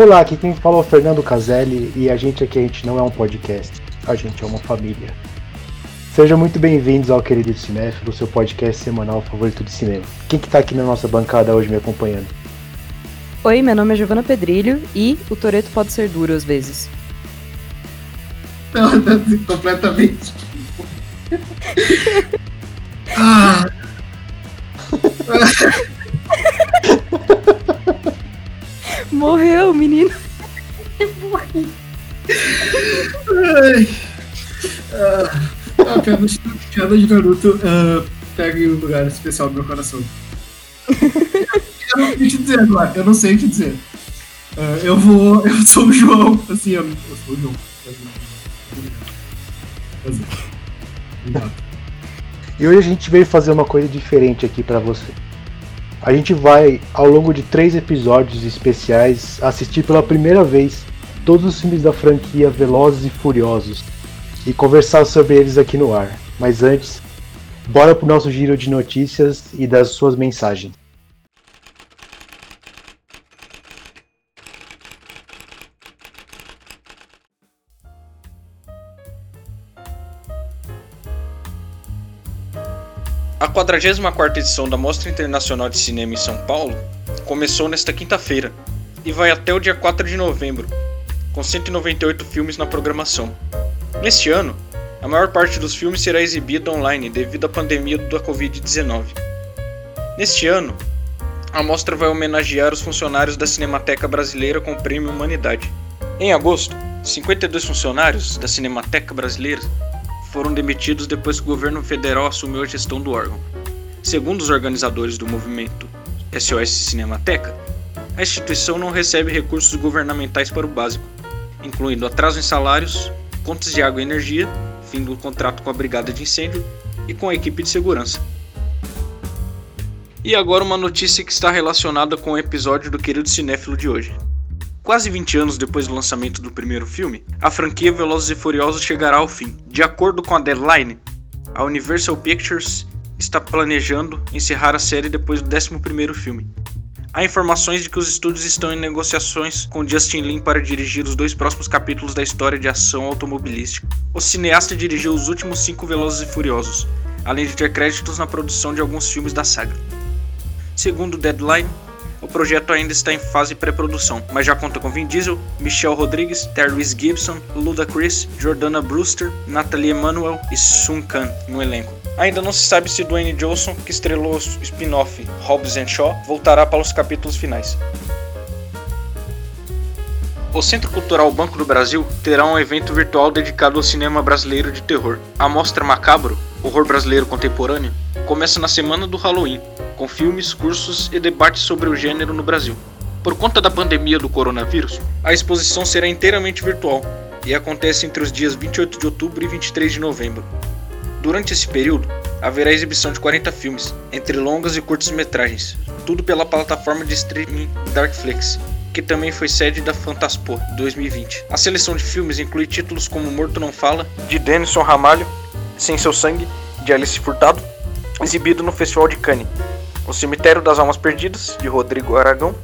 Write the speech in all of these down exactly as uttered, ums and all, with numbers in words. Olá, aqui quem fala é o Fernando Caselli e a gente aqui a gente não é um podcast, a gente é uma família. Sejam muito bem-vindos ao Querido Cinéfilo, seu podcast semanal favorito de cinema. Quem que tá aqui na nossa bancada hoje me acompanhando? Oi, meu nome é Giovana Pedrilho e o Toretto pode ser duro às vezes. Ela tá completamente... ah... Morreu, menino. Morri. Ai. Ah, piada de Naruto ah, pega em um lugar especial do meu coração. Eu não sei o que dizer agora. Eu não sei o que dizer. Ah, eu vou. Eu sou o João. Assim, eu, eu sou o João. Obrigado. E hoje a gente veio fazer uma coisa diferente aqui pra você. A gente vai, ao longo de três episódios especiais, assistir pela primeira vez todos os filmes da franquia Velozes e Furiosos e conversar sobre eles aqui no ar. Mas antes, bora pro nosso giro de notícias e das suas mensagens. A quadragésima quarta edição da Mostra Internacional de Cinema em São Paulo começou nesta quinta-feira e vai até o dia quatro de novembro, com cento e noventa e oito filmes na programação. Neste ano, a maior parte dos filmes será exibida online devido à pandemia da covid dezenove. Neste ano, a mostra vai homenagear os funcionários da Cinemateca Brasileira com o Prêmio Humanidade. Em agosto, cinquenta e dois funcionários da Cinemateca Brasileira foram demitidos depois que o governo federal assumiu a gestão do órgão. Segundo os organizadores do movimento S O S Cinemateca, a instituição não recebe recursos governamentais para o básico, incluindo atraso em salários, contas de água e energia, fim do contrato com a brigada de incêndio e com a equipe de segurança. E agora uma notícia que está relacionada com o episódio do Querido Cinéfilo de hoje. Quase vinte anos depois do lançamento do primeiro filme, a franquia Velozes e Furiosos chegará ao fim. De acordo com a Deadline, a Universal Pictures está planejando encerrar a série depois do décimo primeiro filme. Há informações de que os estúdios estão em negociações com Justin Lin para dirigir os dois próximos capítulos da história de ação automobilística. O cineasta dirigiu os últimos cinco Velozes e Furiosos, além de ter créditos na produção de alguns filmes da saga. Segundo Deadline, o projeto ainda está em fase pré-produção, mas já conta com Vin Diesel, Michelle Rodriguez, Tyrese Gibson, Ludacris, Jordana Brewster, Nathalie Emmanuel e Sung Kang no elenco. Ainda não se sabe se Dwayne Johnson, que estrelou o spin-off Hobbs and Shaw, voltará para os capítulos finais. O Centro Cultural Banco do Brasil terá um evento virtual dedicado ao cinema brasileiro de terror. A Mostra Macabro, Horror Brasileiro Contemporâneo, começa na semana do Halloween, com filmes, cursos e debates sobre o gênero no Brasil. Por conta da pandemia do coronavírus, a exposição será inteiramente virtual e acontece entre os dias vinte e oito de outubro e vinte e três de novembro. Durante esse período, haverá exibição de quarenta filmes, entre longas e curtas-metragens, tudo pela plataforma de streaming Darkflix, que também foi sede da Fantaspo dois mil e vinte. A seleção de filmes inclui títulos como Morto Não Fala, de Denison Ramalho, Sem Seu Sangue, de Alice Furtado, exibido no Festival de Cannes. O Cemitério das Almas Perdidas, de Rodrigo Aragão,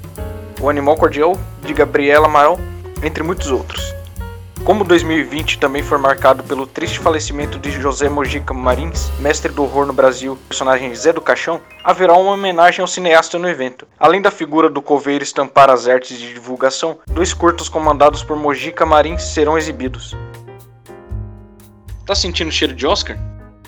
O Animal Cordial, de Gabriela Amaral, entre muitos outros. Como dois mil e vinte também foi marcado pelo triste falecimento de José Mojica Marins, mestre do horror no Brasil, personagem Zé do Caixão, haverá uma homenagem ao cineasta no evento. Além da figura do coveiro estampar as artes de divulgação, dois curtos comandados por Mojica Marins serão exibidos. Tá sentindo cheiro de Oscar?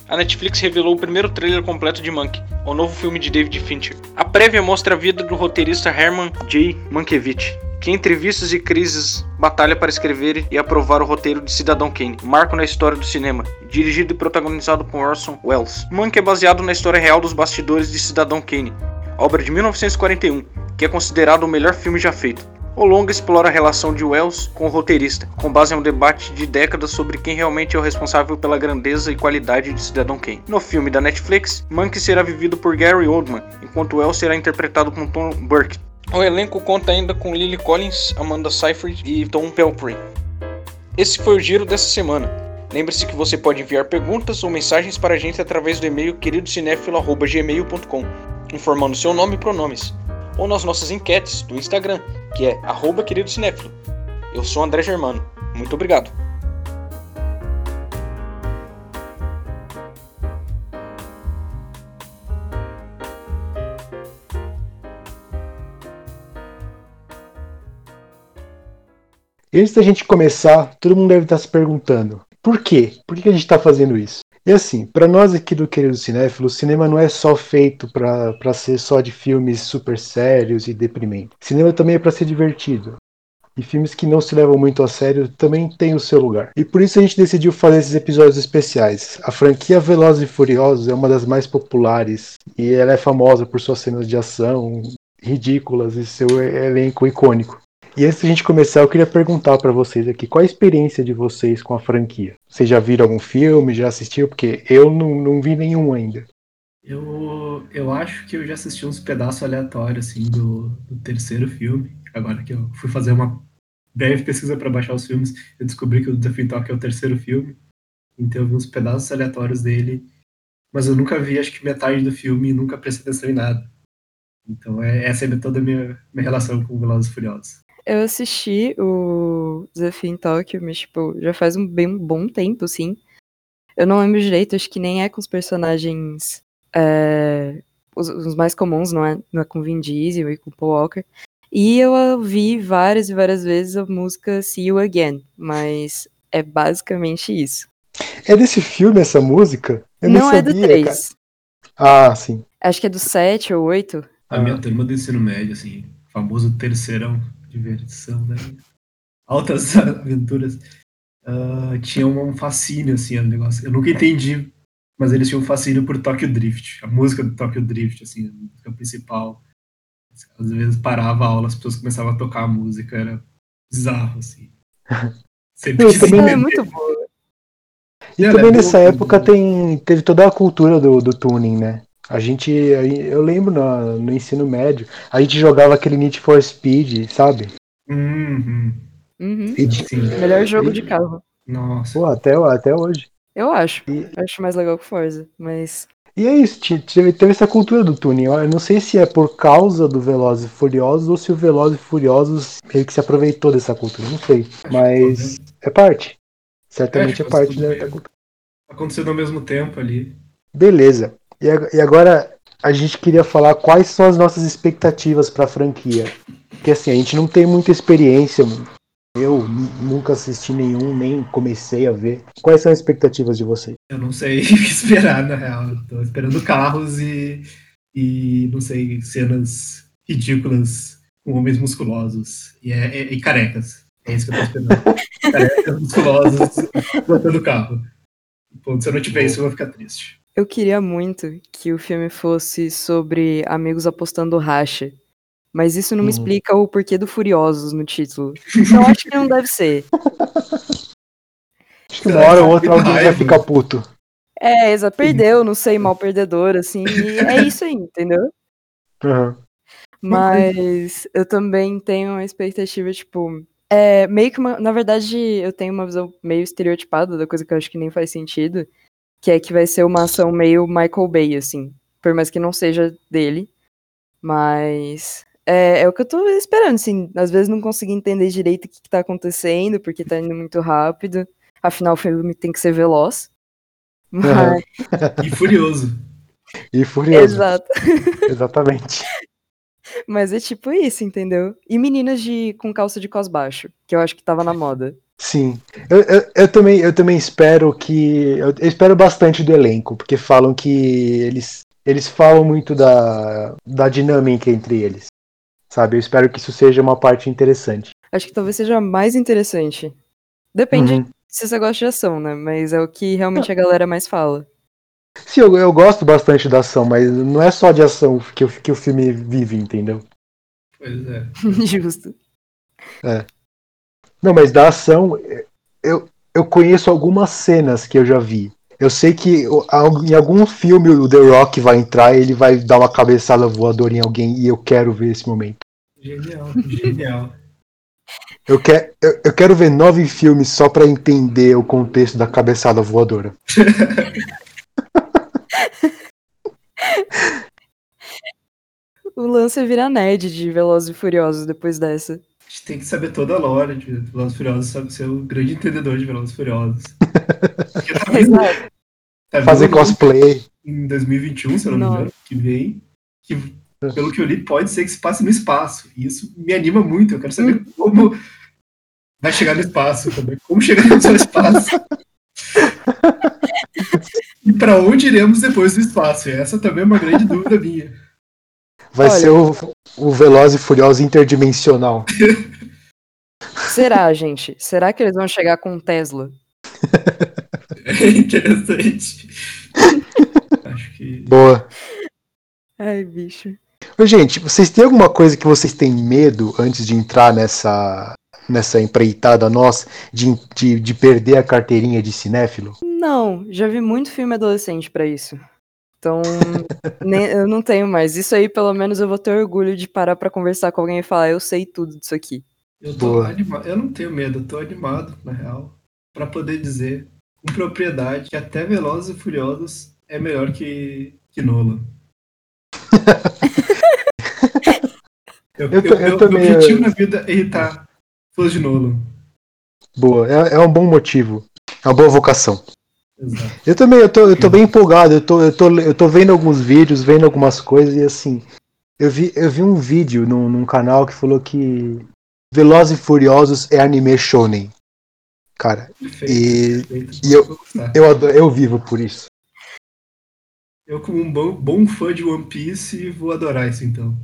A Netflix revelou o primeiro trailer completo de Mank, o novo filme de David Fincher. A prévia mostra a vida do roteirista Herman J. Mankiewicz, que entre vícios e crises batalha para escrever e aprovar o roteiro de Cidadão Kane, marco na história do cinema, dirigido e protagonizado por Orson Welles. Mank é baseado na história real dos bastidores de Cidadão Kane, obra de mil novecentos e quarenta e um, que é considerado o melhor filme já feito. O longa explora a relação de Welles com o roteirista, com base em um debate de décadas sobre quem realmente é o responsável pela grandeza e qualidade de Cidadão Kane. No filme da Netflix, Mank será vivido por Gary Oldman, enquanto Welles será interpretado por Tom Burke. O elenco conta ainda com Lily Collins, Amanda Seyfried e Tom Pelphrey. Esse foi o giro dessa semana. Lembre-se que você pode enviar perguntas ou mensagens para a gente através do e-mail querido cinéfilo arroba gmail ponto com, informando seu nome e pronomes. ou nas nossas enquetes do Instagram, que é arroba Querido Cinéfilo. Eu sou André Germano. Muito obrigado. Antes da gente começar, todo mundo deve estar se perguntando, por quê? Por que a gente está fazendo isso? E assim, para nós aqui do Querido Cinéfilo, o cinema não é só feito para ser só de filmes super sérios e deprimentes. Cinema também é para ser divertido. E filmes que não se levam muito a sério também têm o seu lugar. E por isso a gente decidiu fazer esses episódios especiais. A franquia Velozes e Furiosos é uma das mais populares e ela é famosa por suas cenas de ação ridículas e seu elenco icônico. E antes de a gente começar, eu queria perguntar pra vocês aqui, qual a experiência de vocês com a franquia? Vocês já viram algum filme, já assistiu? Porque eu não, não vi nenhum ainda. Eu, eu acho que eu já assisti uns pedaços aleatórios, assim, do, do terceiro filme. Agora que eu fui fazer uma breve pesquisa pra baixar os filmes, eu descobri que o Desafio em Tóquio é o terceiro filme. Então eu vi uns pedaços aleatórios dele, mas eu nunca vi, acho que metade do filme e nunca prestei atenção em nada. Então é, essa é toda a minha, minha relação com Velozes e Furiosos. Eu assisti o Desafio em Tóquio, mas, tipo, já faz um bem um bom tempo, assim. Eu não lembro direito, acho que nem é com os personagens... É, os, os mais comuns, não é, não é com Vin Diesel e com Paul Walker. E eu ouvi várias e várias vezes a música See You Again, mas é basicamente isso. É desse filme essa música? Eu não, não sabia, é do três. Cara. Ah, sim. Acho que é do sete ou oito. A minha turma do ensino médio, assim, famoso terceirão. Diversão, né? Altas aventuras. Uh, tinha um fascínio, assim, o um negócio. Eu nunca entendi, mas eles tinham um fascínio por Tokyo Drift. A música do Tokyo Drift, assim, a música principal. Às vezes parava a aula, as pessoas começavam a tocar a música. Era bizarro, assim. Sempre que também é muito boa. E Ela também é nessa boa, época tem, teve toda a cultura do, do tuning, né? A gente, eu lembro no, no ensino médio, a gente jogava aquele Need for Speed, sabe? Uhum. Uhum. Sim. Melhor jogo de carro. Nossa. Pô, até, até hoje. Eu acho. E... Acho mais legal que Forza, mas... E é isso, teve, teve essa cultura do tuning. Eu não sei se é por causa do Velozes e Furiosos ou se o Velozes e Furiosos meio que se aproveitou dessa cultura, não sei. Acho mas é parte. Certamente é parte da cultura. Aconteceu ao mesmo tempo ali. Beleza. E agora a gente queria falar quais são as nossas expectativas para a franquia. Porque assim, a gente não tem muita experiência, eu n- nunca assisti nenhum, nem comecei a ver. Quais são as expectativas de vocês? Eu não sei o que esperar, na real. Estou esperando carros e, e, não sei, cenas ridículas com homens musculosos e, e, e carecas. É isso que eu estou esperando. Carecas musculosos botando carro. Bom, se eu não tiver isso, eu vou ficar triste. Eu queria muito que o filme fosse sobre amigos apostando racha, mas isso não me explica o porquê do Furiosos no título. Então acho que não deve ser. Acho que uma hora ou outra alguém vai ficar puto. É, exa, perdeu, não sei, mal perdedor, assim, e é isso aí, entendeu? Uhum. Mas eu também tenho uma expectativa, tipo... É, meio que uma, na verdade, eu tenho uma visão meio estereotipada da coisa que eu acho que nem faz sentido, que é que vai ser uma ação meio Michael Bay, assim, por mais que não seja dele, mas é, é o que eu tô esperando, assim, às vezes não consegui entender direito o que, que tá acontecendo, porque tá indo muito rápido, afinal o filme tem que ser veloz, mas... E furioso. E furioso. Exato. Exatamente. Mas é tipo isso, entendeu? E meninas de, com calça de cos baixo, que eu acho que tava na moda. Sim. Eu, eu, eu, também, eu também espero que... Eu, eu espero bastante do elenco, porque falam que eles, eles falam muito da, da dinâmica entre eles, sabe? Eu espero que isso seja uma parte interessante. Acho que talvez seja mais interessante. Depende uhum. se você gosta de ação, né? Mas é o que realmente a galera mais fala. Sim, eu, eu gosto bastante da ação, mas não é só de ação que, eu, que o filme vive, entendeu? Pois é. Justo. É. Não, mas da ação, eu, eu conheço algumas cenas que eu já vi. Eu sei que em algum filme o The Rock vai entrar e ele vai dar uma cabeçada voadora em alguém e eu quero ver esse momento. Genial, genial. Eu, quer, eu, eu quero ver nove filmes só pra entender o contexto da cabeçada voadora. o Lance vira nerd de Velozes e Furiosos depois dessa. A gente tem que saber toda a lore de Velozes e Furiosos, sabe ser o grande entendedor de Velozes e Furiosos. Exato. Tá fazer cosplay. Em dois mil e vinte e um, se eu não, não me engano, que vem. Que, pelo que eu li, pode ser que se passe no espaço. E isso me anima muito. Eu quero saber como vai chegar no espaço também. Como chegar no seu espaço. E pra onde iremos depois do espaço? Essa também é uma grande dúvida minha. Vai Olha, ser o, o Veloz e Furioso interdimensional. Será, gente? Será que eles vão chegar com um Tesla? É interessante. Acho que... Boa. Ai, bicho. Ô, gente, vocês têm alguma coisa que vocês têm medo antes de entrar nessa... nessa empreitada nossa de, de, de perder a carteirinha de cinéfilo? Não, já vi muito filme adolescente pra isso. Então, nem, eu não tenho mais. Isso aí, pelo menos, eu vou ter orgulho de parar pra conversar com alguém e falar, eu sei tudo disso aqui. Eu tô animado. Eu não tenho medo, eu tô animado, na real, pra poder dizer com propriedade que até Velozes e Furiosos é melhor que, que Nolan. eu, eu, eu, eu, eu também... Meu objetivo na vida é irritar fãs de Nolan. Boa, é, é um bom motivo. É uma boa vocação. Exato. Eu também, eu tô, eu tô bem empolgado. Eu tô, eu, tô, eu tô vendo alguns vídeos, vendo algumas coisas e assim. Eu vi, eu vi um vídeo num, num canal que falou que Velozes e Furiosos é anime shonen. Cara, perfeito, e, perfeito. e eu, eu, adoro, eu vivo por isso. Eu, como um bom, bom fã de One Piece, vou adorar isso então.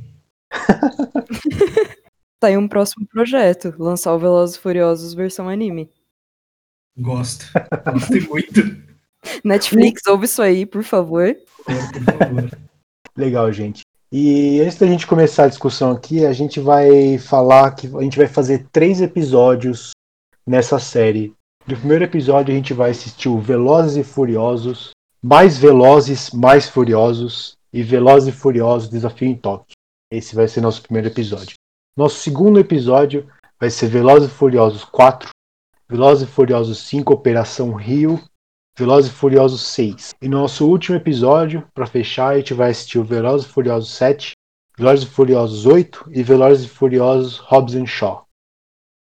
Tá aí um próximo projeto, lançar o Velozes e Furiosos versão anime. Gosto, gostei muito. Netflix, ouve isso aí, por favor. É, por favor. Legal, gente. E antes da gente começar a discussão aqui, a gente vai falar que a gente vai fazer três episódios nessa série. No primeiro episódio a gente vai assistir o Velozes e Furiosos, mais Velozes, mais Furiosos e Velozes e Furiosos Desafio em Tóquio. Esse vai ser nosso primeiro episódio. Nosso segundo episódio vai ser Velozes e Furiosos quatro, Velozes e Furiosos cinco, Operação Rio, Velozes e Furiosos seis. E nosso último episódio, para fechar, a gente vai assistir o Velozes e Furiosos sete, Velozes e Furiosos oito e Velozes e Furiosos Hobbs and Shaw.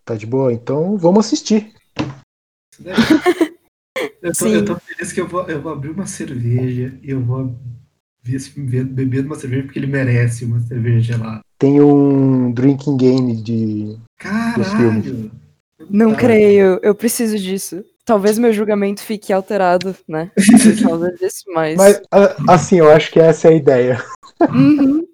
Tá de boa? Então vamos assistir. Eu tô, eu tô feliz que eu vou, eu vou abrir uma cerveja e eu vou ver esse filme bebendo uma cerveja porque ele merece uma cerveja gelada. Tem um drinking game de... Caralho! Não creio, eu preciso disso. Talvez meu julgamento fique alterado, né? Por causa disso, mas... mas... Assim, eu acho que essa é a ideia. Uhum.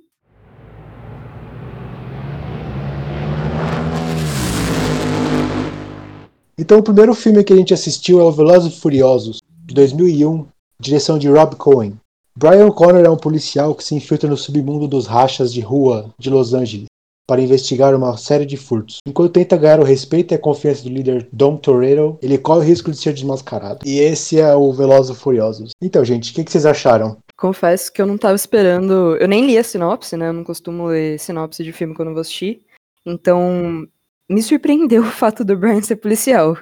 Então, o primeiro filme que a gente assistiu é o Velozes e Furiosos, de dois mil e um, direção de Rob Cohen. Brian Connor é um policial que se infiltra no submundo dos rachas de rua de Los Angeles para investigar uma série de furtos. Enquanto tenta ganhar o respeito e a confiança do líder Dom Toretto, ele corre o risco de ser desmascarado. E esse é o Velozes e Furiosos. Então, gente, o que, que vocês acharam? Confesso que eu não estava esperando... Eu nem li a sinopse, né? Eu não costumo ler sinopse de filme quando eu vou assistir. Então, me surpreendeu o fato do Brian ser policial.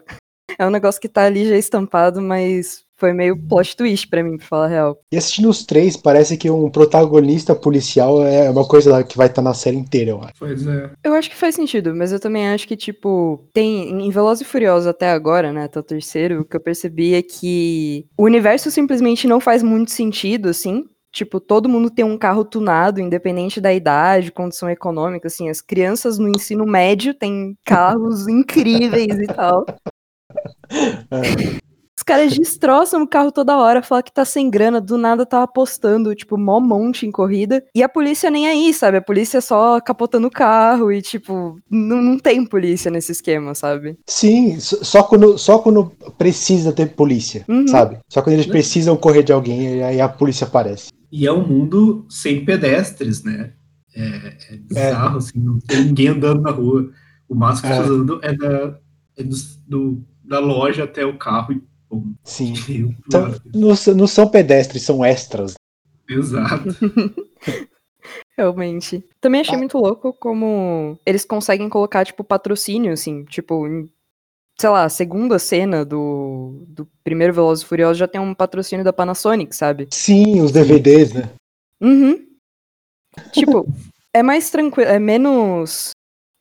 É um negócio que tá ali já estampado, mas... foi meio plot twist pra mim, pra falar a real. E assistindo os três, parece que um protagonista policial é uma coisa que vai estar na série inteira, eu acho. Pois é. Eu acho que faz sentido, mas eu também acho que, tipo, tem em Velozes e Furiosos até agora, né, até o terceiro, o que eu percebi é que o universo simplesmente não faz muito sentido, assim. Tipo, todo mundo tem um carro tunado, independente da idade, condição econômica, assim. As crianças no ensino médio têm carros incríveis e tal. É. Os caras destroçam o carro toda hora, falam que tá sem grana, do nada tá apostando, tipo, mó monte em corrida. E a polícia nem aí, sabe? A polícia só capotando o carro e, tipo, não, não tem polícia nesse esquema, sabe? Sim, só quando, só quando precisa ter polícia, uhum. sabe? Só quando eles precisam correr de alguém, aí a polícia aparece. E é um mundo sem pedestres, né? É, é bizarro, é. Assim, não tem ninguém andando na rua. O máximo que é. Tá andando é, da, é do, do, da loja até o carro e sim, então, não, não são pedestres, são extras. Exato. Realmente. Também achei ah. muito louco como eles conseguem colocar, tipo, patrocínio, assim, tipo, em, sei lá, a segunda cena do, do primeiro Velozes e Furiosos já tem um patrocínio da Panasonic, sabe? Sim, os D V Ds, né? Uhum. Tipo, é mais tranquilo, é menos...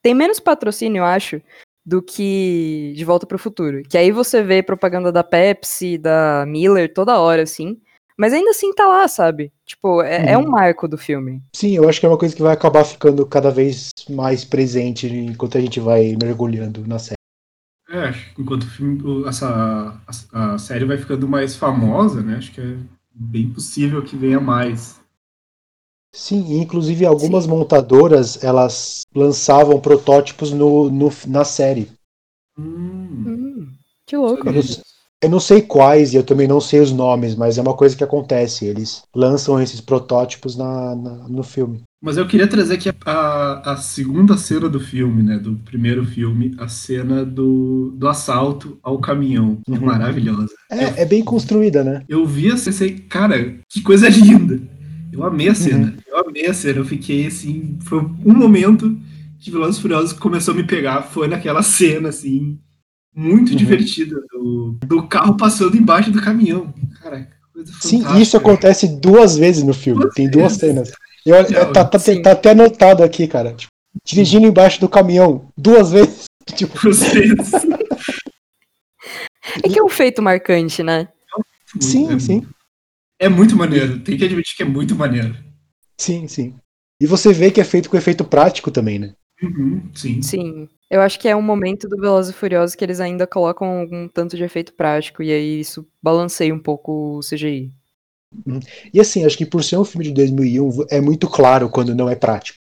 Tem menos patrocínio, eu acho, do que De Volta para o Futuro. Que aí você vê propaganda da Pepsi, da Miller, toda hora, assim. Mas ainda assim tá lá, sabe? Tipo, é, hum. é um marco do filme. Sim, eu acho que é uma coisa que vai acabar ficando cada vez mais presente enquanto a gente vai mergulhando na série. É, acho que enquanto o filme, essa, a, a série vai ficando mais famosa, né? Acho que é bem possível que venha mais. Sim, inclusive algumas Sim. montadoras, elas lançavam protótipos no, no, na série. Hum. Hum, que louco. Eu, eu não sei quais, e eu também não sei os nomes, mas é uma coisa que acontece. Eles lançam esses protótipos na, na, no filme. Mas eu queria trazer aqui a, a, a segunda cena do filme, né? Do primeiro filme, a cena do, do assalto ao caminhão. Uhum. É maravilhosa. É, eu, é bem construída, né? Eu vi e pensei, cara, que coisa linda. Eu amei a cena. Uhum. Eu amei a cena. Eu fiquei assim. Foi um momento que Velozes e Furiosos começou a me pegar. Foi naquela cena, assim, muito uhum. divertida. Do, do carro passando embaixo do caminhão. Cara, coisa fantástica. Sim, isso acontece duas vezes no filme. Duas Tem vezes. duas cenas. Eu, eu, tá, tá, tá até anotado aqui, cara. Tipo, dirigindo embaixo do caminhão. Duas vezes. Tipo... Duas vezes. É que é um feito marcante, né? Sim, é, sim. É muito maneiro, tem que admitir que é muito maneiro. Sim, sim. E você vê que é feito com efeito prático também, né? Uhum, sim. Sim. Eu acho que é um momento do Velozes e Furiosos que eles ainda colocam algum tanto de efeito prático, e aí isso balanceia um pouco o C G I. Uhum. E assim, acho que por ser um filme de dois mil e um, é muito claro quando não é prático.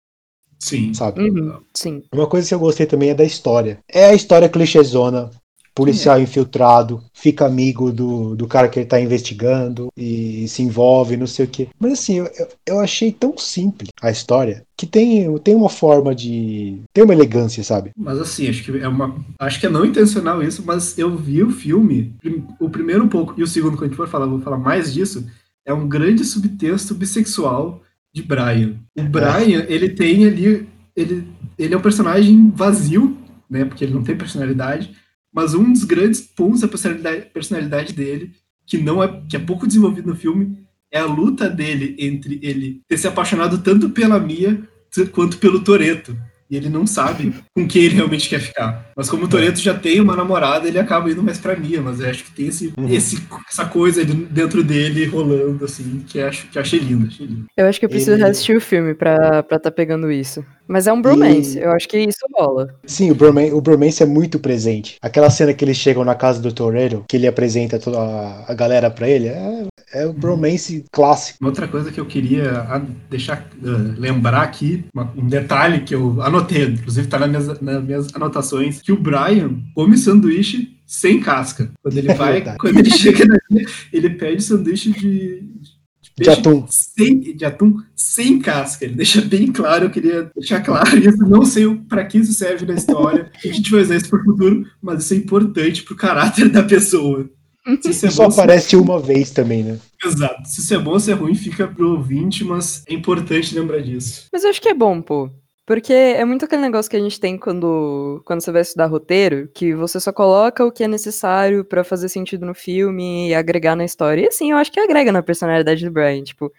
Sim. Sabe? Uhum, sim. Uma coisa que eu gostei também é da história. É a história clichêzona. Policial é. infiltrado, fica amigo do, do cara que ele tá investigando e se envolve, não sei o quê. Mas assim, eu, eu achei tão simples a história que tem, tem uma forma de... tem uma elegância, sabe? Mas assim, acho que é uma... acho que é não intencional isso, mas eu vi o filme, o primeiro um pouco e o segundo, quando a gente for falar, vou falar mais disso, é um grande subtexto bissexual de Brian. O Brian, é. ele tem ali... Ele, ele é um personagem vazio, né? Porque ele não tem personalidade. Mas um dos grandes pontos da personalidade, personalidade dele, que, não é, que é pouco desenvolvido no filme, é a luta dele entre ele ter se apaixonado tanto pela Mia quanto pelo Toretto. E ele não sabe com quem ele realmente quer ficar. Mas como o Toretto já tem uma namorada, ele acaba indo mais pra Mia. Mas eu acho que tem esse, esse, essa coisa dentro dele rolando, assim, que, acho, que achei lindo, achei lindo. Eu acho que eu preciso ele... reassistir o filme pra estar tá pegando isso. Mas é um bromance, e... eu acho que isso rola. Sim, o bromance, o bromance é muito presente. Aquela cena que eles chegam na casa do Toretto, que ele apresenta toda a galera pra ele, é, é um bromance hum. clássico. Uma outra coisa que eu queria deixar, uh, lembrar aqui, uma, um detalhe que eu anotei, inclusive tá nas minhas, nas minhas anotações, que o Brian come sanduíche sem casca. Quando ele vai, é quando ele chega na linha, ele pede sanduíche de... de De atum. Sem, de atum sem casca. Ele deixa bem claro, eu queria deixar claro isso. Não sei pra que isso serve na história. A gente vai usar isso pro futuro, mas isso é importante pro caráter da pessoa. Se isso é só bom, aparece se... uma vez também, né? Exato. Se isso é bom ou se é ruim, fica pro ouvinte, mas é importante lembrar disso. Mas eu acho que é bom, pô. Porque é muito aquele negócio que a gente tem quando, quando você vai estudar roteiro, que você só coloca o que é necessário pra fazer sentido no filme e agregar na história. E assim, eu acho que agrega na personalidade do Brian, tipo...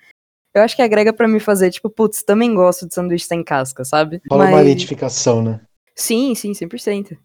Eu acho que agrega pra me fazer, tipo, putz, também gosto de sanduíche sem casca, sabe? Fala Mas... uma identificação, né? Sim, sim, cem por cento.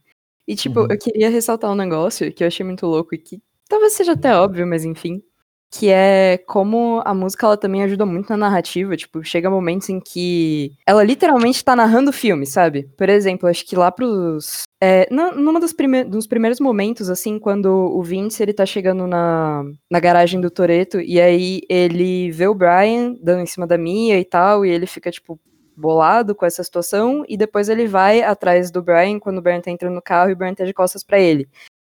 E tipo, uhum. eu queria ressaltar um negócio que eu achei muito louco e que talvez seja até óbvio, mas enfim... Que é como a música, ela também ajuda muito na narrativa, tipo, chega momentos em que ela literalmente tá narrando o filme, sabe? Por exemplo, acho que lá pros... É, numa dos, prime- dos primeiros momentos, assim, quando o Vince, ele tá chegando na, na garagem do Toretto, e aí ele vê o Brian dando em cima da Mia e tal, e ele fica, tipo, bolado com essa situação, e depois ele vai atrás do Brian, quando o Brian tá entrando no carro, e o Brian tá de costas pra ele.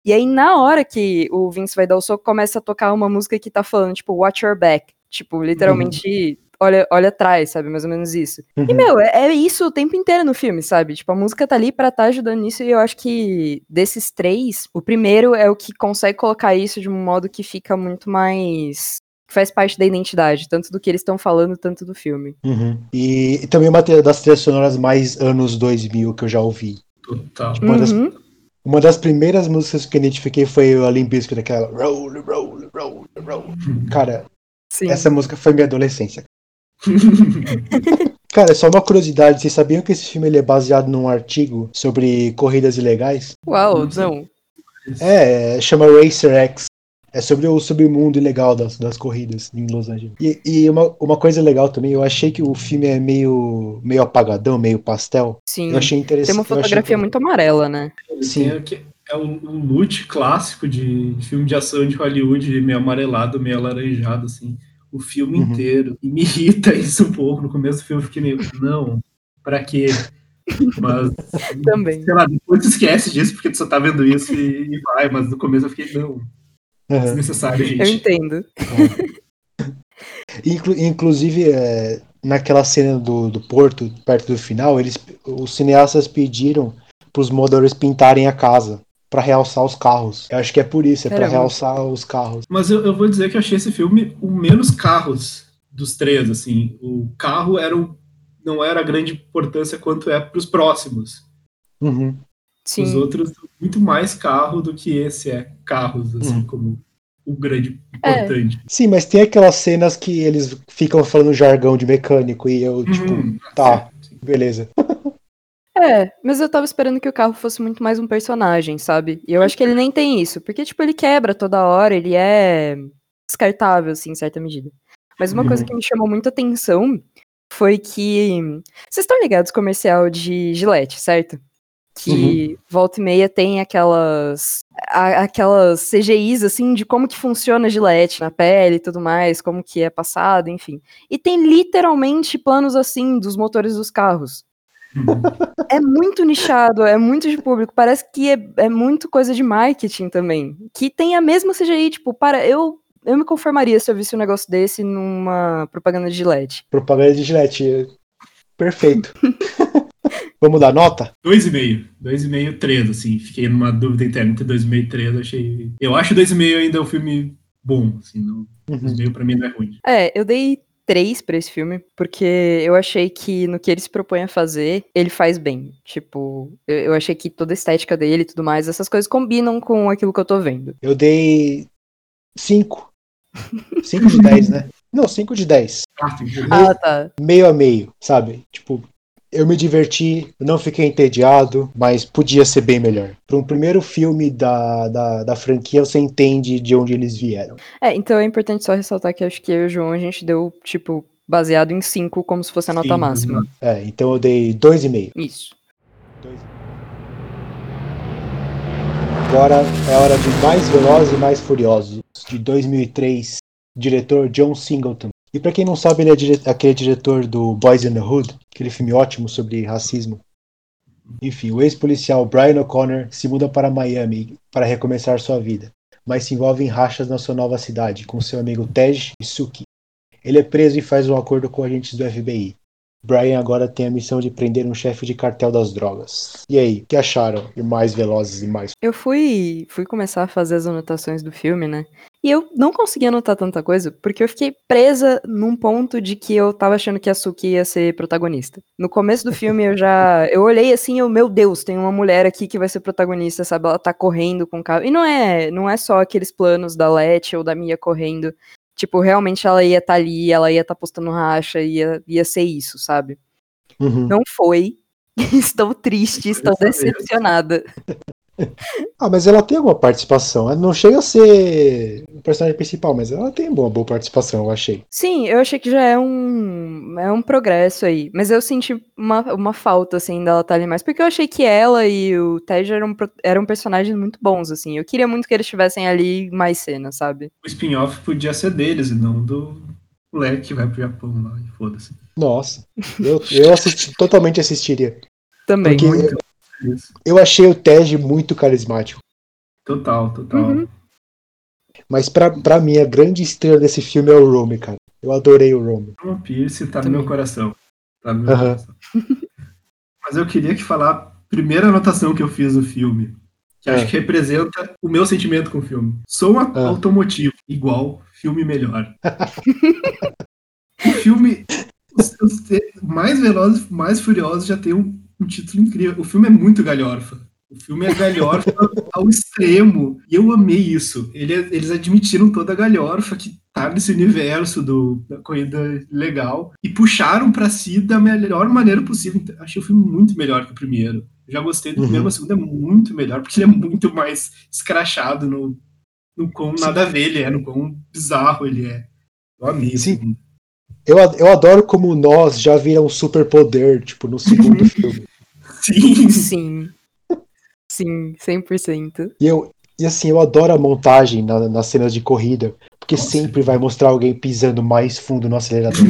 E aí, na hora que o Vince vai dar o soco, começa a tocar uma música que tá falando, tipo, watch your back. Tipo, literalmente, uhum. olha, olha atrás, sabe? Mais ou menos isso. Uhum. E, meu, é, é isso o tempo inteiro no filme, sabe? Tipo, a música tá ali pra tá ajudando nisso, e eu acho que desses três, o primeiro é o que consegue colocar isso de um modo que fica muito mais... faz parte da identidade, tanto do que eles estão falando, tanto do filme. Uhum. E, e também uma das trilhas sonoras mais anos dois mil que eu já ouvi. Total. Tipo, uma das... Uhum. Uma das primeiras músicas que eu identifiquei foi a Limp Bizkit, daquela Roll, Roll, Roll, Roll. Cara, Sim. essa música foi minha adolescência. Cara, só uma curiosidade, vocês sabiam que esse filme ele é baseado num artigo sobre corridas ilegais? Uau, não. É, chama Racer X. É sobre o submundo ilegal das, das corridas em Los Angeles. E, e uma, uma coisa legal também, eu achei que o filme é meio, meio apagadão, meio pastel. Sim, eu achei interessante, tem uma fotografia achei... muito amarela, né? Sim, sim. É um, um look clássico de filme de ação de Hollywood, meio amarelado, meio alaranjado, assim. O filme uhum. inteiro. E me irrita isso um pouco. No começo do filme eu fiquei meio, não, pra quê? Mas, também. Sei lá, depois tu esquece disso, porque tu só tá vendo isso e, e vai. Mas no começo eu fiquei, não. É desnecessário, gente. Eu entendo. É. Inclu- inclusive, é, naquela cena do, do Porto, perto do final, eles, os cineastas pediram pros moradores pintarem a casa pra realçar os carros. Eu acho que é por isso, é Caramba. pra realçar os carros. Mas eu, eu vou dizer que eu achei esse filme o menos carros dos três, assim. O carro era o, não era a grande importância quanto é pros próximos. Uhum. Sim. Os outros muito mais carro do que esse é carros, assim, hum. como o grande importante. É. Sim, mas tem aquelas cenas que eles ficam falando jargão de mecânico e eu, hum, tipo, tá, sim. beleza. É, mas eu tava esperando que o carro fosse muito mais um personagem, sabe? E eu acho que ele nem tem isso, porque, tipo, ele quebra toda hora, ele é descartável, assim, em certa medida. Mas uma hum. coisa que me chamou muita atenção foi que... Vocês estão ligados ao comercial de Gillette, certo? Que uhum. volta e meia tem aquelas a, aquelas C G Is, assim, de como que funciona a Gillette na pele e tudo mais, como que é passado, enfim. E tem literalmente planos, assim, dos motores dos carros. É muito nichado, é muito de público, parece que é, é muito coisa de marketing também. Que tem a mesma C G I, tipo, para, eu... Eu me conformaria se eu visse um negócio desse numa propaganda de Gillette. Propaganda de Gillette, perfeito. Vamos dar nota? dois vírgula cinco. dois vírgula cinco, três, assim. Fiquei numa dúvida interna entre dois vírgula cinco e três. Achei... Eu acho dois vírgula cinco ainda um filme bom, assim. Não... Uhum. dois vírgula cinco pra mim não é ruim. É, eu dei três pra esse filme, porque eu achei que no que ele se propõe a fazer, ele faz bem. Tipo, eu, eu achei que toda a estética dele e tudo mais, essas coisas combinam com aquilo que eu tô vendo. Eu dei cinco. cinco de dez, né? Não, cinco de dez. Ah, meio, tá. Meio a meio, sabe? Tipo... Eu me diverti, não fiquei entediado, mas podia ser bem melhor. Para um primeiro filme da, da, da franquia, você entende de onde eles vieram. É, então é importante só ressaltar que acho que eu e o João, a gente deu, tipo, baseado em cinco, como se fosse a nota Sim. máxima. É, então eu dei dois vírgula cinco. Isso. dois... Agora é hora de Mais Velozes e Mais Furiosos, de dois mil e três, diretor John Singleton. E pra quem não sabe, ele é dire... aquele diretor do Boys in the Hood, aquele filme ótimo sobre racismo. Enfim, o ex-policial Brian Connor se muda para Miami para recomeçar sua vida, mas se envolve em rachas na sua nova cidade, com seu amigo Tej e Suki. Ele é preso e faz um acordo com agentes do F B I. Brian agora tem a missão de prender um chefe de cartel das drogas. E aí, o que acharam de Mais Velozes e Mais? Eu fui, fui começar a fazer as anotações do filme, né? E eu não consegui anotar tanta coisa, porque eu fiquei presa num ponto de que eu tava achando que a Suki ia ser protagonista. No começo do filme eu já... Eu olhei assim e eu, meu Deus, tem uma mulher aqui que vai ser protagonista, sabe? Ela tá correndo com o carro. E não é, não é só aqueles planos da Letty ou da Mia correndo... Tipo, realmente ela ia estar tá ali, ela ia estar tá postando racha, ia, ia ser isso, sabe? Uhum. Não foi. Estou triste, estou decepcionada. Ah, mas ela tem alguma participação. Ela não chega a ser o personagem principal, mas ela tem uma boa participação, eu achei. Sim, eu achei que já é um, é um progresso aí. Mas eu senti uma, uma falta, assim, dela estar tá ali mais. Porque eu achei que ela e o Tej eram, eram personagens muito bons, assim. Eu queria muito que eles estivessem ali mais cenas, sabe? O spin-off podia ser deles e não do moleque que vai pro Japão lá e foda-se. Nossa, eu, eu assisti, totalmente assistiria. Também. Porque... Muito. Isso. Eu achei o Tej muito carismático. Total, total. Uhum. Mas pra, pra mim, a grande estrela desse filme é o Romy, cara. Eu adorei o Romy. O Pierce tá Também. no meu coração. Tá no meu uhum. coração. Mas eu queria que falar a primeira anotação que eu fiz no filme, que é. acho que representa o meu sentimento com o filme. Som ah. automotivo, igual filme melhor. O filme, os, os Mais Velozes, Mais Furiosos já tem um Um título incrível. O filme é muito galhorfa. O filme é galhorfa ao extremo. E eu amei isso. Ele, eles admitiram toda a galhorfa que tá nesse universo do, da corrida legal, e puxaram pra si da melhor maneira possível. Achei o filme muito melhor que o primeiro. Já gostei do uhum. primeiro, mas o segundo é muito melhor, porque ele é muito mais escrachado no, no quão nada a ver ele é, no quão bizarro ele é. Eu amei. Sim. Eu, eu adoro como nós já viram um superpoder, tipo, no segundo filme. Sim. Sim. Sim, cem por cento. E, eu, e assim, eu adoro a montagem na, nas cenas de corrida, porque Nossa. sempre vai mostrar alguém pisando mais fundo no acelerador.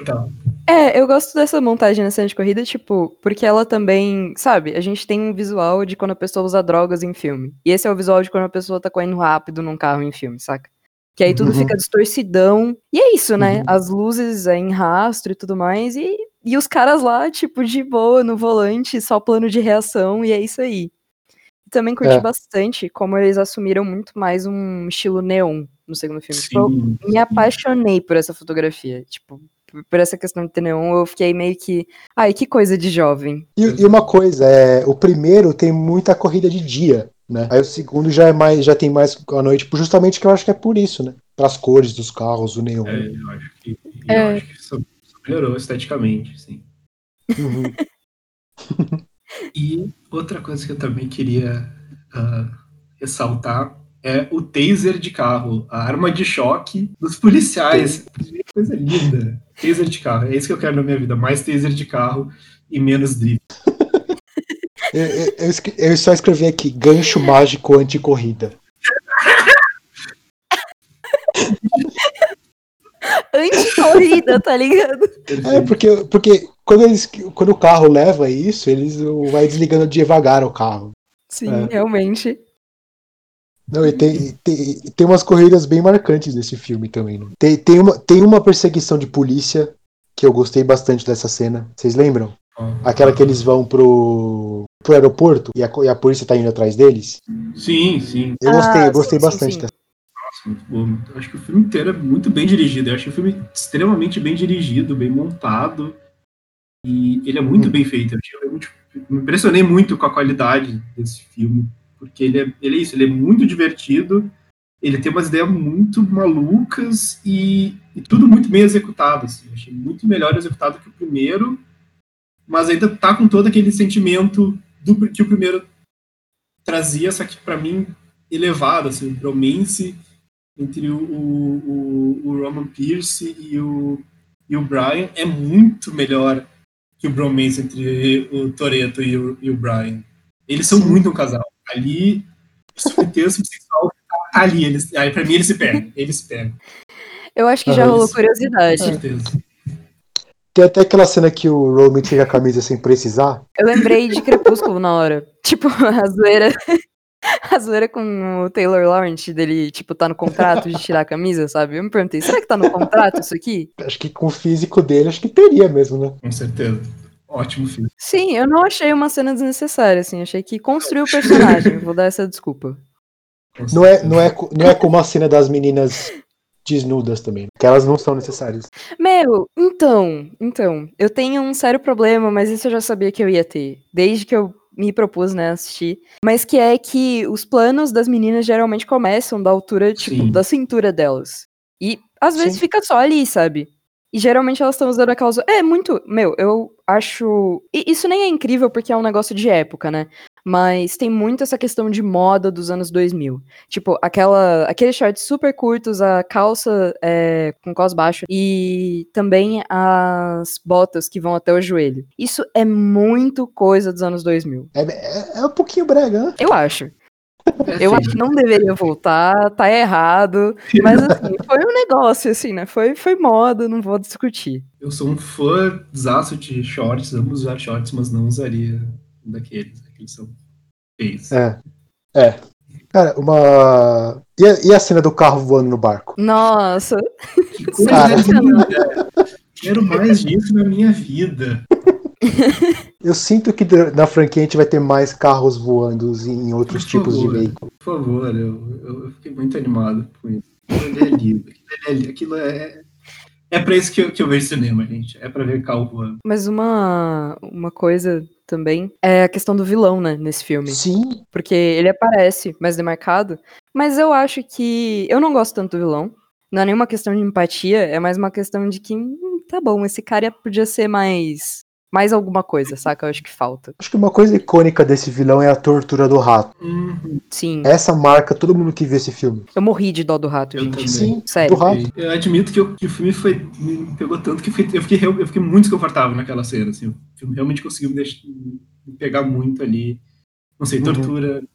Então. É, eu gosto dessa montagem na cena de corrida, tipo, porque ela também, sabe, a gente tem um visual de quando a pessoa usa drogas em filme. E esse é o visual de quando a pessoa tá correndo rápido num carro em filme, saca? Que aí tudo uhum. fica distorcidão. E é isso, né? Uhum. As luzes é em rastro e tudo mais. E, e os caras lá, tipo, de boa, no volante, só plano de reação. E é isso aí. Também curti é. bastante como eles assumiram muito mais um estilo neon no segundo filme. Sim, tipo, eu me apaixonei por essa fotografia. Tipo, por essa questão de ter neon, eu fiquei meio que... Ai, que coisa de jovem. E, e uma coisa, é, o primeiro tem muita corrida de dia. Né? Aí o segundo já, é mais, já tem mais à noite, justamente que eu acho que é por isso, né? Pelas cores dos carros, o neon. É, eu acho que, eu é. acho que só melhorou esteticamente, sim. Uhum. E outra coisa que eu também queria uh, ressaltar é o taser de carro, a arma de choque dos policiais. Que coisa linda. Taser de carro, é isso que eu quero na minha vida, mais taser de carro e menos drift. Eu, eu, eu só escrevi aqui, gancho mágico anticorrida. Anticorrida, tá ligado? É, porque, porque quando, eles, quando o carro leva isso, eles vai desligando devagar o carro. Sim, é. realmente. Não, e tem, tem, tem umas corridas bem marcantes nesse filme também. Né? Tem, tem, uma, tem uma perseguição de polícia que eu gostei bastante dessa cena. Vocês lembram? Aquela que eles vão pro, pro aeroporto e a, e a polícia tá indo atrás deles? Sim, sim. Eu gostei, ah, eu gostei sim, bastante sim, sim. dessa. Nossa, muito bom. Eu acho que o filme inteiro é muito bem dirigido. Eu acho o filme extremamente bem dirigido, bem montado. E ele é muito hum. bem feito. Eu, achei, eu muito, me impressionei muito com a qualidade desse filme. Porque ele é, ele é isso, ele é muito divertido. Ele tem umas ideias muito malucas e, e tudo muito bem executado. Assim. Eu achei muito melhor executado que o primeiro. Mas ainda tá com todo aquele sentimento do que o primeiro trazia, só que pra mim elevado, assim, um romance entre o, o, o Roman Pierce e o, e o Brian é muito melhor que o romance entre o Toretto e o, e o Brian. Eles são Sim. muito um casal. Ali, o subtexto sexual tá ali. Eles, aí pra mim eles se pegam. Eles se pegam. Eu acho que ah, já rolou eles, curiosidade. Com certeza. Tem até aquela cena que o Romy tira a camisa sem precisar. Eu lembrei de Crepúsculo na hora. Tipo, a zoeira... A zoeira com o Taylor Lautner dele, tipo, tá no contrato de tirar a camisa, sabe? Eu me perguntei, será que tá no contrato isso aqui? Acho que com o físico dele, acho que teria mesmo, né? Com certeza. Ótimo filme. Sim, eu não achei uma cena desnecessária, assim. Achei que construiu o personagem. Vou dar essa desculpa. Não é, não é, não é como a cena das meninas... desnudas também, porque elas não são necessárias. Meu, então, então, eu tenho um sério problema, mas isso eu já sabia que eu ia ter, desde que eu me propus, né, assistir, mas que é que os planos das meninas geralmente começam da altura, tipo, Sim. da cintura delas, e às vezes Sim. fica só ali, sabe? E geralmente elas estão usando a causa... É, muito... Meu, eu acho... E isso nem é incrível porque é um negócio de época, né? Mas tem muito essa questão de moda dos anos dois mil. Tipo, aquela, aqueles shorts super curtos, a calça é, com cos baixo e também as botas que vão até o joelho. Isso é muito coisa dos anos dois mil. É, é, é um pouquinho brega, né? Eu acho. Eu acho que não deveria voltar, tá errado, mas assim, foi um negócio, assim, né, foi, foi moda, não vou discutir. Eu sou um fãzaço de shorts, amo usar shorts, mas não usaria daqueles, aqueles são feios. É, é. Cara, uma... E a, e a cena do carro voando no barco? Nossa! Que coisa linda! Quero mais disso na minha vida. Eu sinto que na franquia a gente vai ter mais carros voando em outros por tipos favor, de veículo. Por favor, eu, eu, eu fiquei muito animado com isso. Aquilo é lindo. Aquilo é, é pra isso que eu, que eu vejo cinema, gente. É pra ver carro voando. Mas uma, uma coisa também, é a questão do vilão, né, nesse filme. Sim. Porque ele aparece mais demarcado, mas eu acho que... Eu não gosto tanto do vilão, não é nenhuma questão de empatia, é mais uma questão de que, hum, tá bom, esse cara podia ser mais... Mais alguma coisa, saca? Eu acho que falta. Acho que uma coisa icônica desse vilão é a tortura do rato. Uhum. Sim. Essa marca todo mundo que vê esse filme. Eu morri de dó do rato, eu gente. Também. Sim, sério. Do rato. Eu admito que, eu, que o filme foi, me pegou tanto que eu fiquei, eu fiquei, eu fiquei muito desconfortável naquela cena. Assim. O filme realmente conseguiu me, deixar, me pegar muito ali. Não sei, tortura. Uhum.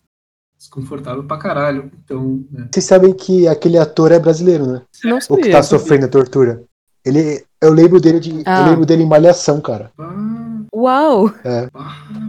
Desconfortável pra caralho. Então, né. Vocês sabem que aquele ator é brasileiro, né? Não sei. O que tá sofrendo a tortura. Ele... Eu lembro dele de, ah. eu lembro dele em Malhação, cara. Uau! É.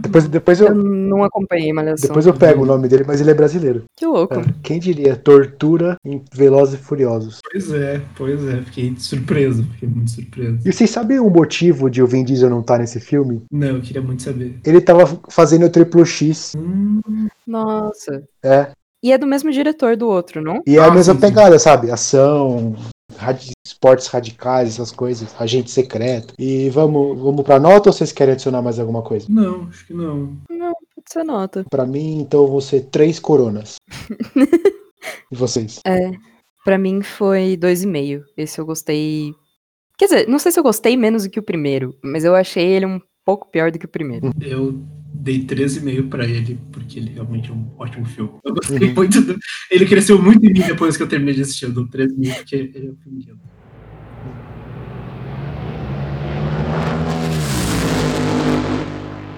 Depois, depois eu, eu não acompanhei Malhação. Depois eu pego o nome dele, mas ele é brasileiro. Que louco. É. Quem diria? Tortura em Velozes e Furiosos. Pois é, pois é. Fiquei surpreso. Fiquei muito surpreso. E vocês sabem o motivo de o Vin Diesel não estar nesse filme? Não, eu queria muito saber. Ele tava fazendo o Triplo X. Hum, nossa. É. E é do mesmo diretor do outro, não? E é ah, a mesma sim, pegada, sabe? Ação... Radi- esportes radicais, essas coisas, agente secreto. E vamos, vamos pra nota ou vocês querem adicionar mais alguma coisa? Não, acho que não. Não, pode ser nota. Pra mim, então, vão ser três coronas. E vocês? É, pra mim foi dois e meio. Esse eu gostei... Quer dizer, não sei se eu gostei menos do que o primeiro, mas eu achei ele um pouco pior do que o primeiro. Eu... Dei treze e meio pra ele, porque ele realmente é um ótimo filme. Eu gostei uhum. muito do... Ele cresceu muito em mim depois que eu terminei de assistir. Eu dou treze e meio porque ele é um filme lindo.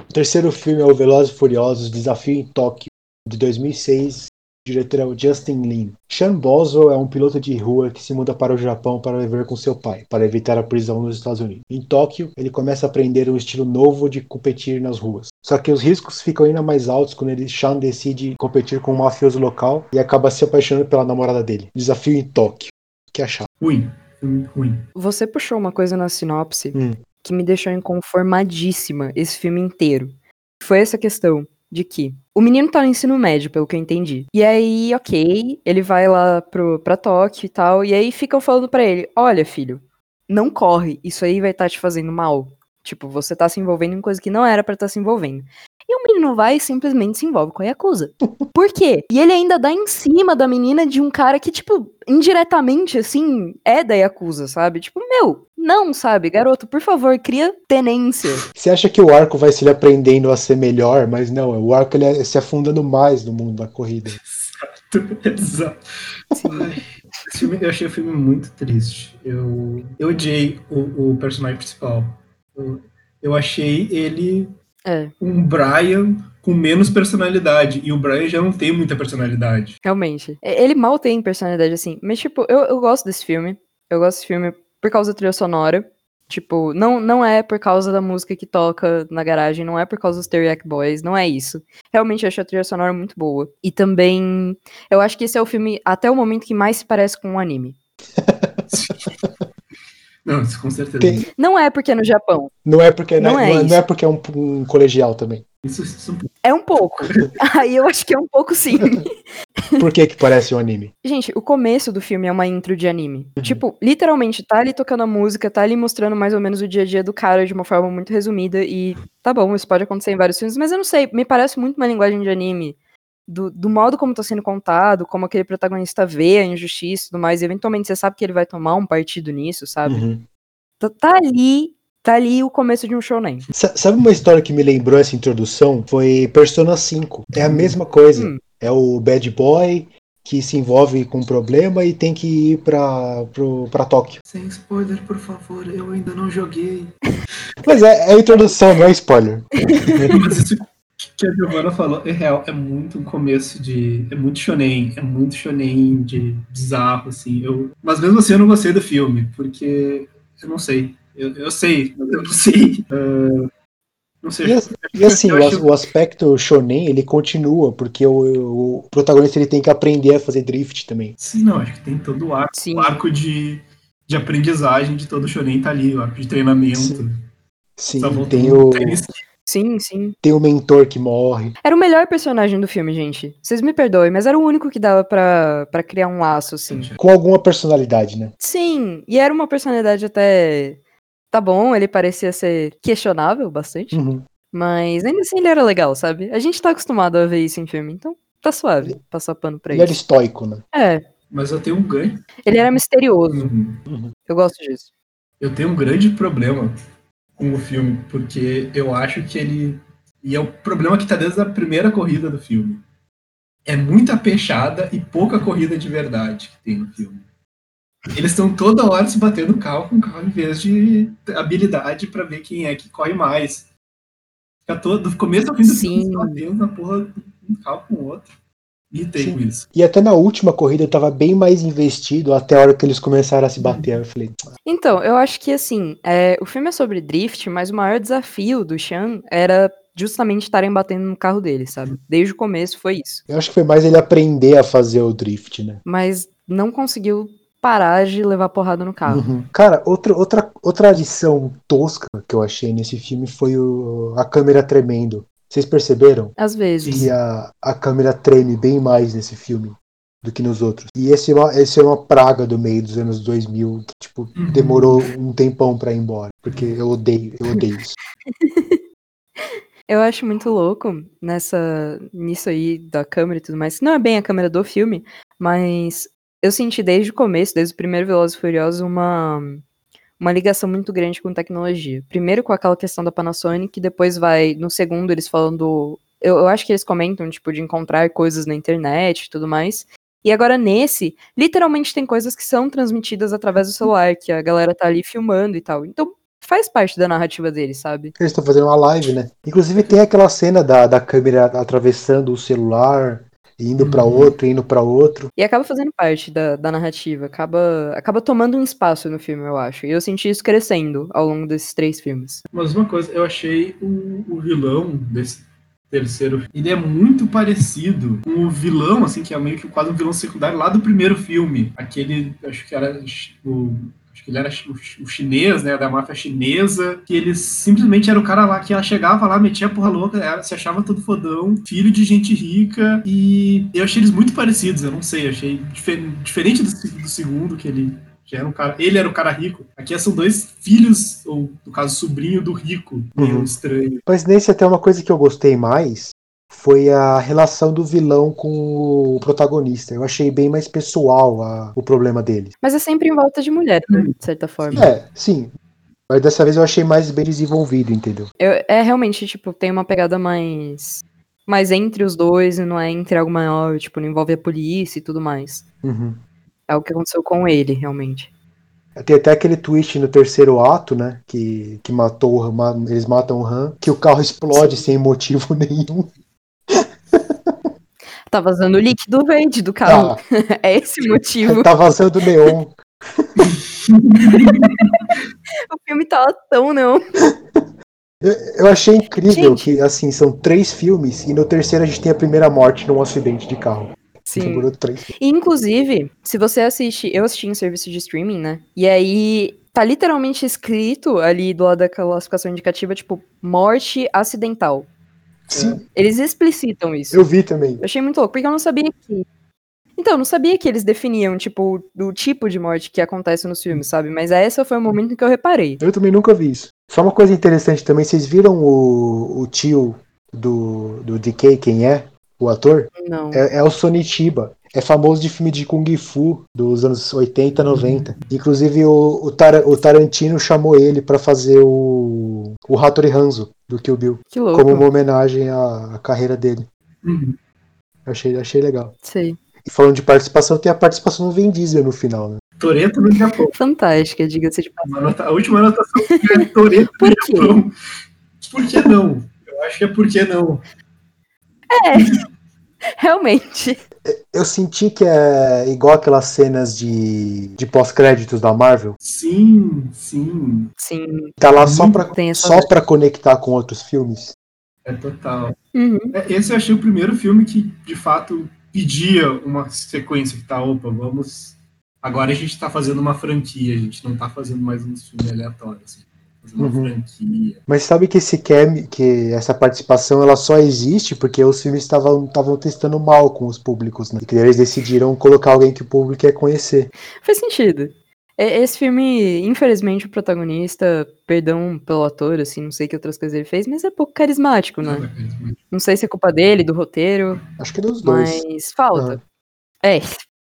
O terceiro filme é o Velozes e Furiosos, Desafio em Tóquio, de dois mil e seis. O diretor é o Justin Lin. Sean Boswell é um piloto de rua que se muda para o Japão para viver com seu pai, para evitar a prisão nos Estados Unidos. Em Tóquio, ele começa a aprender um estilo novo de competir nas ruas. Só que os riscos ficam ainda mais altos quando ele, Sean decide competir com um mafioso local e acaba se apaixonando pela namorada dele. Desafio em Tóquio. O que achar? Ruim. Ruim. Você puxou uma coisa na sinopse hum. que me deixou inconformadíssima esse filme inteiro. Foi essa questão. De que o menino tá no ensino médio, pelo que eu entendi. E aí, ok, ele vai lá pro, pra Tóquio e tal, e aí ficam falando pra ele, olha, filho, não corre, isso aí vai tá te fazendo mal. Tipo, você tá se envolvendo em coisa que não era pra estar tá se envolvendo. E o menino vai e simplesmente se envolve com a Yakuza. Por quê? E ele ainda dá em cima da menina de um cara que, tipo, indiretamente, assim, é da Yakuza, sabe? Tipo, meu, não, sabe? Garoto, por favor, cria tenência. Você acha que o arco vai se ele aprendendo a ser melhor, mas não, o arco ele é se afundando mais no mundo da corrida. Exato, exato. Esse filme, eu achei o filme muito triste. Eu, eu odiei o, o personagem principal. Eu, eu achei ele... É. Um Brian com menos personalidade. E o Brian já não tem muita personalidade. Realmente. Ele mal tem personalidade, assim. Mas, tipo, eu, eu gosto desse filme. Eu gosto desse filme por causa da trilha sonora. Tipo, não, não é por causa da música que toca na garagem. Não é por causa dos Teriac Boys. Não é isso. Realmente, eu acho a trilha sonora muito boa. E também... Eu acho que esse é o filme, até o momento, que mais se parece com um anime. Não, isso com certeza. Tem... Não é porque é no Japão. Não é porque, não, não, é, não, é, não é porque é um, um colegial também. Isso, isso... É um pouco. Aí eu acho que é um pouco sim. Por que que parece um anime? Gente, o começo do filme é uma intro de anime. Uhum. Tipo, literalmente, tá ali tocando a música, tá ali mostrando mais ou menos o dia a dia do cara de uma forma muito resumida e tá bom, isso pode acontecer em vários filmes, mas eu não sei, me parece muito uma linguagem de anime. Do, do modo como tá sendo contado, como aquele protagonista vê a injustiça e tudo mais, e eventualmente você sabe que ele vai tomar um partido nisso, sabe? Uhum. Tá, tá ali, tá ali o começo de um shonen. Sabe uma história que me lembrou essa introdução? Foi Persona cinco. É a mesma coisa. Hum. É o bad boy que se envolve com um problema e tem que ir pra, pro, pra Tóquio. Sem spoiler, por favor, eu ainda não joguei. Mas é, é a introdução, não é spoiler. Mas isso... que a Giovana falou, é real, é muito um começo de... É muito shonen, é muito shonen de bizarro, assim. Eu, mas mesmo assim eu não gostei do filme, porque eu não sei. Eu, eu sei, mas eu não sei. Uh, não sei. E, e assim, o, acho... o aspecto shonen, ele continua, porque o, o protagonista ele tem que aprender a fazer drift também. Sim, não, acho que tem todo o arco, o arco de, de aprendizagem de todo o shonen tá ali, o arco de treinamento. Sim, sim tá tem o... Tênis. Sim, sim. Tem o mentor que morre. Era o melhor personagem do filme, gente. Vocês me perdoem, mas era o único que dava pra, pra criar um laço, assim. Com alguma personalidade, né? Sim, e era uma personalidade até... Tá bom, ele parecia ser questionável bastante. Uhum. Mas ainda assim ele era legal, sabe? A gente tá acostumado a ver isso em filme, então tá suave passar pano pra ele. Ele era estoico, né? É. Mas eu tenho um grande... Ele era misterioso. Uhum. Uhum. Eu gosto disso. Eu tenho um grande problema com o filme, porque eu acho que ele... E é o problema que tá desde a primeira corrida do filme. É muita peixada e pouca corrida de verdade que tem no filme. Eles estão toda hora se batendo carro com carro em vez de habilidade pra ver quem é que corre mais. Fica todo, do começo ao fim do filme, se batendo na porra de um carro com o outro. E tem isso. E até na última corrida eu tava bem mais investido até a hora que eles começaram a se bater. Eu falei... Então, eu acho que assim, é, o filme é sobre drift, mas o maior desafio do Sean era justamente estarem batendo no carro dele, sabe? Desde o começo foi isso. Eu acho que foi mais ele aprender a fazer o drift, né? Mas não conseguiu parar de levar porrada no carro. Uhum. Cara, outra, outra, outra adição tosca que eu achei nesse filme foi o, a câmera tremendo. Vocês perceberam? Às vezes. Que a, a câmera treme bem mais nesse filme do que nos outros. E esse, esse é uma praga do meio dos anos dois mil que, tipo, demorou um tempão pra ir embora. Porque eu odeio, eu odeio isso. Eu acho muito louco nessa, nisso aí da câmera e tudo mais. Não é bem a câmera do filme, mas eu senti desde o começo, desde o primeiro Velozes e Furiosos, uma... uma ligação muito grande com tecnologia. Primeiro com aquela questão da Panasonic, depois vai, no segundo, eles falam do... Eu, eu acho que eles comentam, tipo, de encontrar coisas na internet e tudo mais. E agora nesse, literalmente tem coisas que são transmitidas através do celular, que a galera tá ali filmando e tal. Então, faz parte da narrativa deles, sabe? Eles estão fazendo uma live, né? Inclusive tem aquela cena da, da câmera atravessando o celular... Indo pra outro, indo pra outro. E acaba fazendo parte da, da narrativa. Acaba, acaba tomando um espaço no filme, eu acho. E eu senti isso crescendo ao longo desses três filmes. Mas uma coisa, eu achei o, o vilão desse terceiro filme. Ele é muito parecido com o vilão, assim, que é meio que quase um vilão secundário lá do primeiro filme. Aquele, acho que era o... Acho que ele era o chinês, né, da máfia chinesa, que ele simplesmente era o cara lá que ela chegava lá, metia a porra louca, era, se achava todo fodão, filho de gente rica, e eu achei eles muito parecidos, eu não sei, achei difer- diferente do, do segundo, que ele já era um cara, ele era o cara rico, aqui são dois filhos, ou no caso sobrinho do rico, meio uhum. estranho. Mas nesse até uma coisa que eu gostei mais, foi a relação do vilão com o protagonista. Eu achei bem mais pessoal a, o problema dele. Mas é sempre em volta de mulher, né? De certa forma. É, sim. Mas dessa vez eu achei mais bem desenvolvido, entendeu? Eu, é, realmente, tipo, tem uma pegada mais... mais entre os dois e não é entre algo maior. Tipo, não envolve a polícia e tudo mais. Uhum. É o que aconteceu com ele, realmente. Tem até aquele twist no terceiro ato, né? Que, que matou o Han, eles matam o Han. Que o carro explode sim. Sem motivo nenhum. Tá vazando o líquido verde do carro. Ah, é esse o motivo. Tá vazando neon. O filme tava tão neon. Eu, eu achei incrível, gente, que, assim, são três filmes e no terceiro a gente tem a primeira morte num acidente de carro. Sim. E, inclusive, se você assiste... Eu assisti em serviço de streaming, né? E aí, tá literalmente escrito ali do lado da classificação indicativa, tipo, morte acidental. Sim. Eles explicitam isso. Eu vi também. Eu achei muito louco, porque eu não sabia que... Então, eu não sabia que eles definiam, tipo, o tipo de morte que acontece nos filmes, sabe? Mas esse foi o momento em que eu reparei. Eu também nunca vi isso. Só uma coisa interessante também, vocês viram o, o tio do, do D K, quem é? O ator? Não. É, é o Sonitiba. É famoso de filme de Kung Fu dos anos oitenta, noventa. Uhum. Inclusive o, o, Tar- o Tarantino chamou ele pra fazer o, o Hattori Hanzo do Kill Bill. Que louco. Como uma homenagem à, à carreira dele. Uhum. Achei, achei legal. Sei. E falando de participação, tem a participação do Vin Diesel no final, né? Toretto no Japão. Fantástica, diga-se de passagem. A última anotação é Toretto no Japão. Por que não? Eu acho que é por que não. É... Realmente. Eu senti que é igual aquelas cenas de, de pós-créditos da Marvel. Sim, sim. Sim. Tá lá só pra, só pra conectar com outros filmes. É total. Uhum. Esse eu achei o primeiro filme que, de fato, pedia uma sequência que tá, opa, vamos... Agora a gente tá fazendo uma franquia, a gente não tá fazendo mais uns filmes aleatórios, assim. Uhum. Mas sabe que esse Cam, que essa participação ela só existe porque os filmes estavam testando mal com os públicos, né? E que eles decidiram colocar alguém que o público ia conhecer. Faz sentido. Esse filme, infelizmente, o protagonista, perdão pelo ator, assim, não sei que outras coisas ele fez, mas é pouco carismático, né? Não sei se é culpa dele, do roteiro. Acho que é dos dois. Mas falta. Ah. É,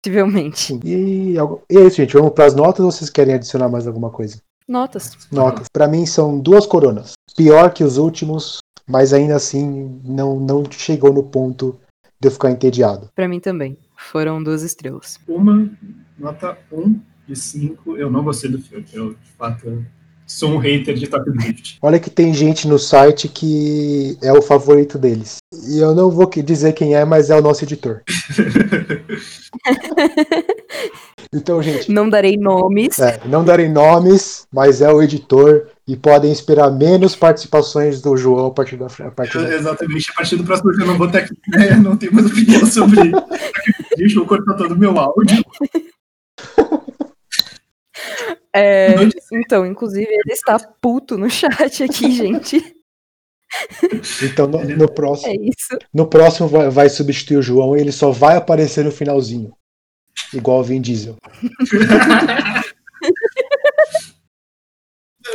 possivelmente. E, e é isso, gente. Vamos para as notas ou vocês querem adicionar mais alguma coisa? Notas. Notas. Para mim são duas coronas. Pior que os últimos, mas ainda assim não, não chegou no ponto de eu ficar entediado. Para mim também. Foram duas estrelas. Uma, nota um. De cinco, eu não gostei do filme. Eu, de fato, sou um hater de Top Drift. Olha que tem gente no site que é o favorito deles. E eu não vou dizer quem é, mas é o nosso editor. Então, gente... Não darei nomes. É, não darei nomes, mas é o editor. E podem esperar menos participações do João a partir da... A partir da... Exatamente. A partir do próximo eu não vou ter aqui. Né? Não tenho mais opinião sobre... Deixa eu cortar todo o meu áudio. É, então, inclusive, ele está puto no chat aqui, gente. Então, no, no próximo, é isso. No próximo vai, vai substituir o João e ele só vai aparecer no finalzinho. Igual o Vin Diesel.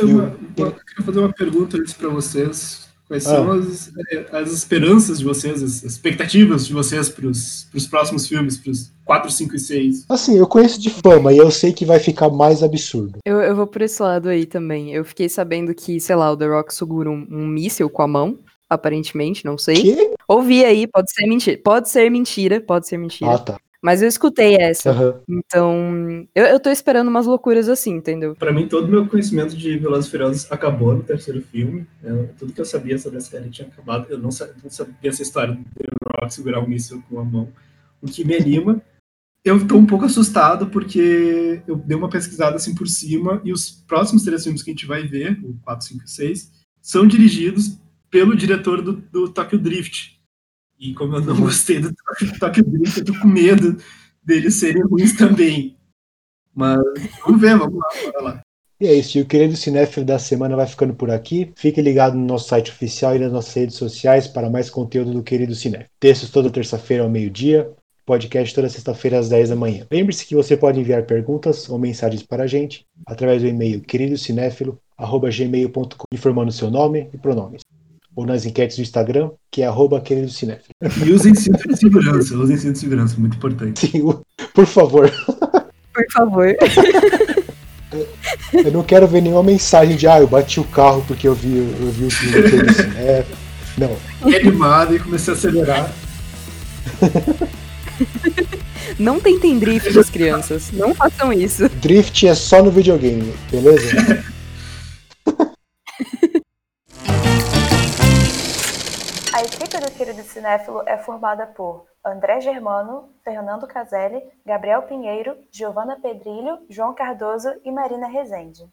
Eu, eu, eu, eu queria fazer uma pergunta antes para vocês. Quais ah. são as, as esperanças de vocês, as expectativas de vocês para os próximos filmes, para os quatro, cinco e seis? Assim, eu conheço de fama e eu sei que vai ficar mais absurdo. Eu, eu vou por esse lado aí também. Eu fiquei sabendo que, sei lá, o The Rock segura um, um míssil com a mão, aparentemente, não sei. Que? Ouvi aí, pode ser mentira, pode ser mentira, pode ser mentira. Ah, tá. Mas eu escutei essa, uhum. Então eu, eu tô esperando umas loucuras assim, entendeu? Pra mim, todo o meu conhecimento de Velozes e Furiosos acabou no terceiro filme. Eu, tudo que eu sabia sobre a série tinha acabado. Eu não sabia, não sabia essa história do The Rock segurar um míssil com a mão, o que me anima. Eu tô um pouco assustado porque eu dei uma pesquisada assim por cima e os próximos três filmes que a gente vai ver, o quatro, cinco e seis, são dirigidos pelo diretor do, do Tokyo Drift. E como eu não gostei do Tokyo Drift, eu tô com medo deles serem ruins também. Mas vamos ver, vamos lá, bora lá. E é isso, e o Querido Cinéfilo da semana vai ficando por aqui. Fique ligado no nosso site oficial e nas nossas redes sociais para mais conteúdo do Querido Cinéfilo. Textos toda terça-feira ao meio-dia, podcast toda sexta-feira às dez da manhã. Lembre-se que você pode enviar perguntas ou mensagens para a gente através do e-mail querido cinéfilo arroba gmail ponto com, informando seu nome e pronomes. Ou nas enquetes do Instagram, que é arroba Querido Cinéfilo. E usem cinto de segurança, usem cinto de segurança, muito importante. Sim, por favor. Por favor. Eu não quero ver nenhuma mensagem de, ah, eu bati o carro porque eu vi, eu vi o filme do Querido Cinéfilo. Não. Fiquei animado e comecei a acelerar. Não tentem drift, as crianças. Não façam isso. Drift é só no videogame, beleza? A equipe do Querido Cinéfilo é formada por André Germano, Fernando Caselli, Gabriel Pinheiro, Giovana Pedrilho, João Cardoso e Marina Rezende.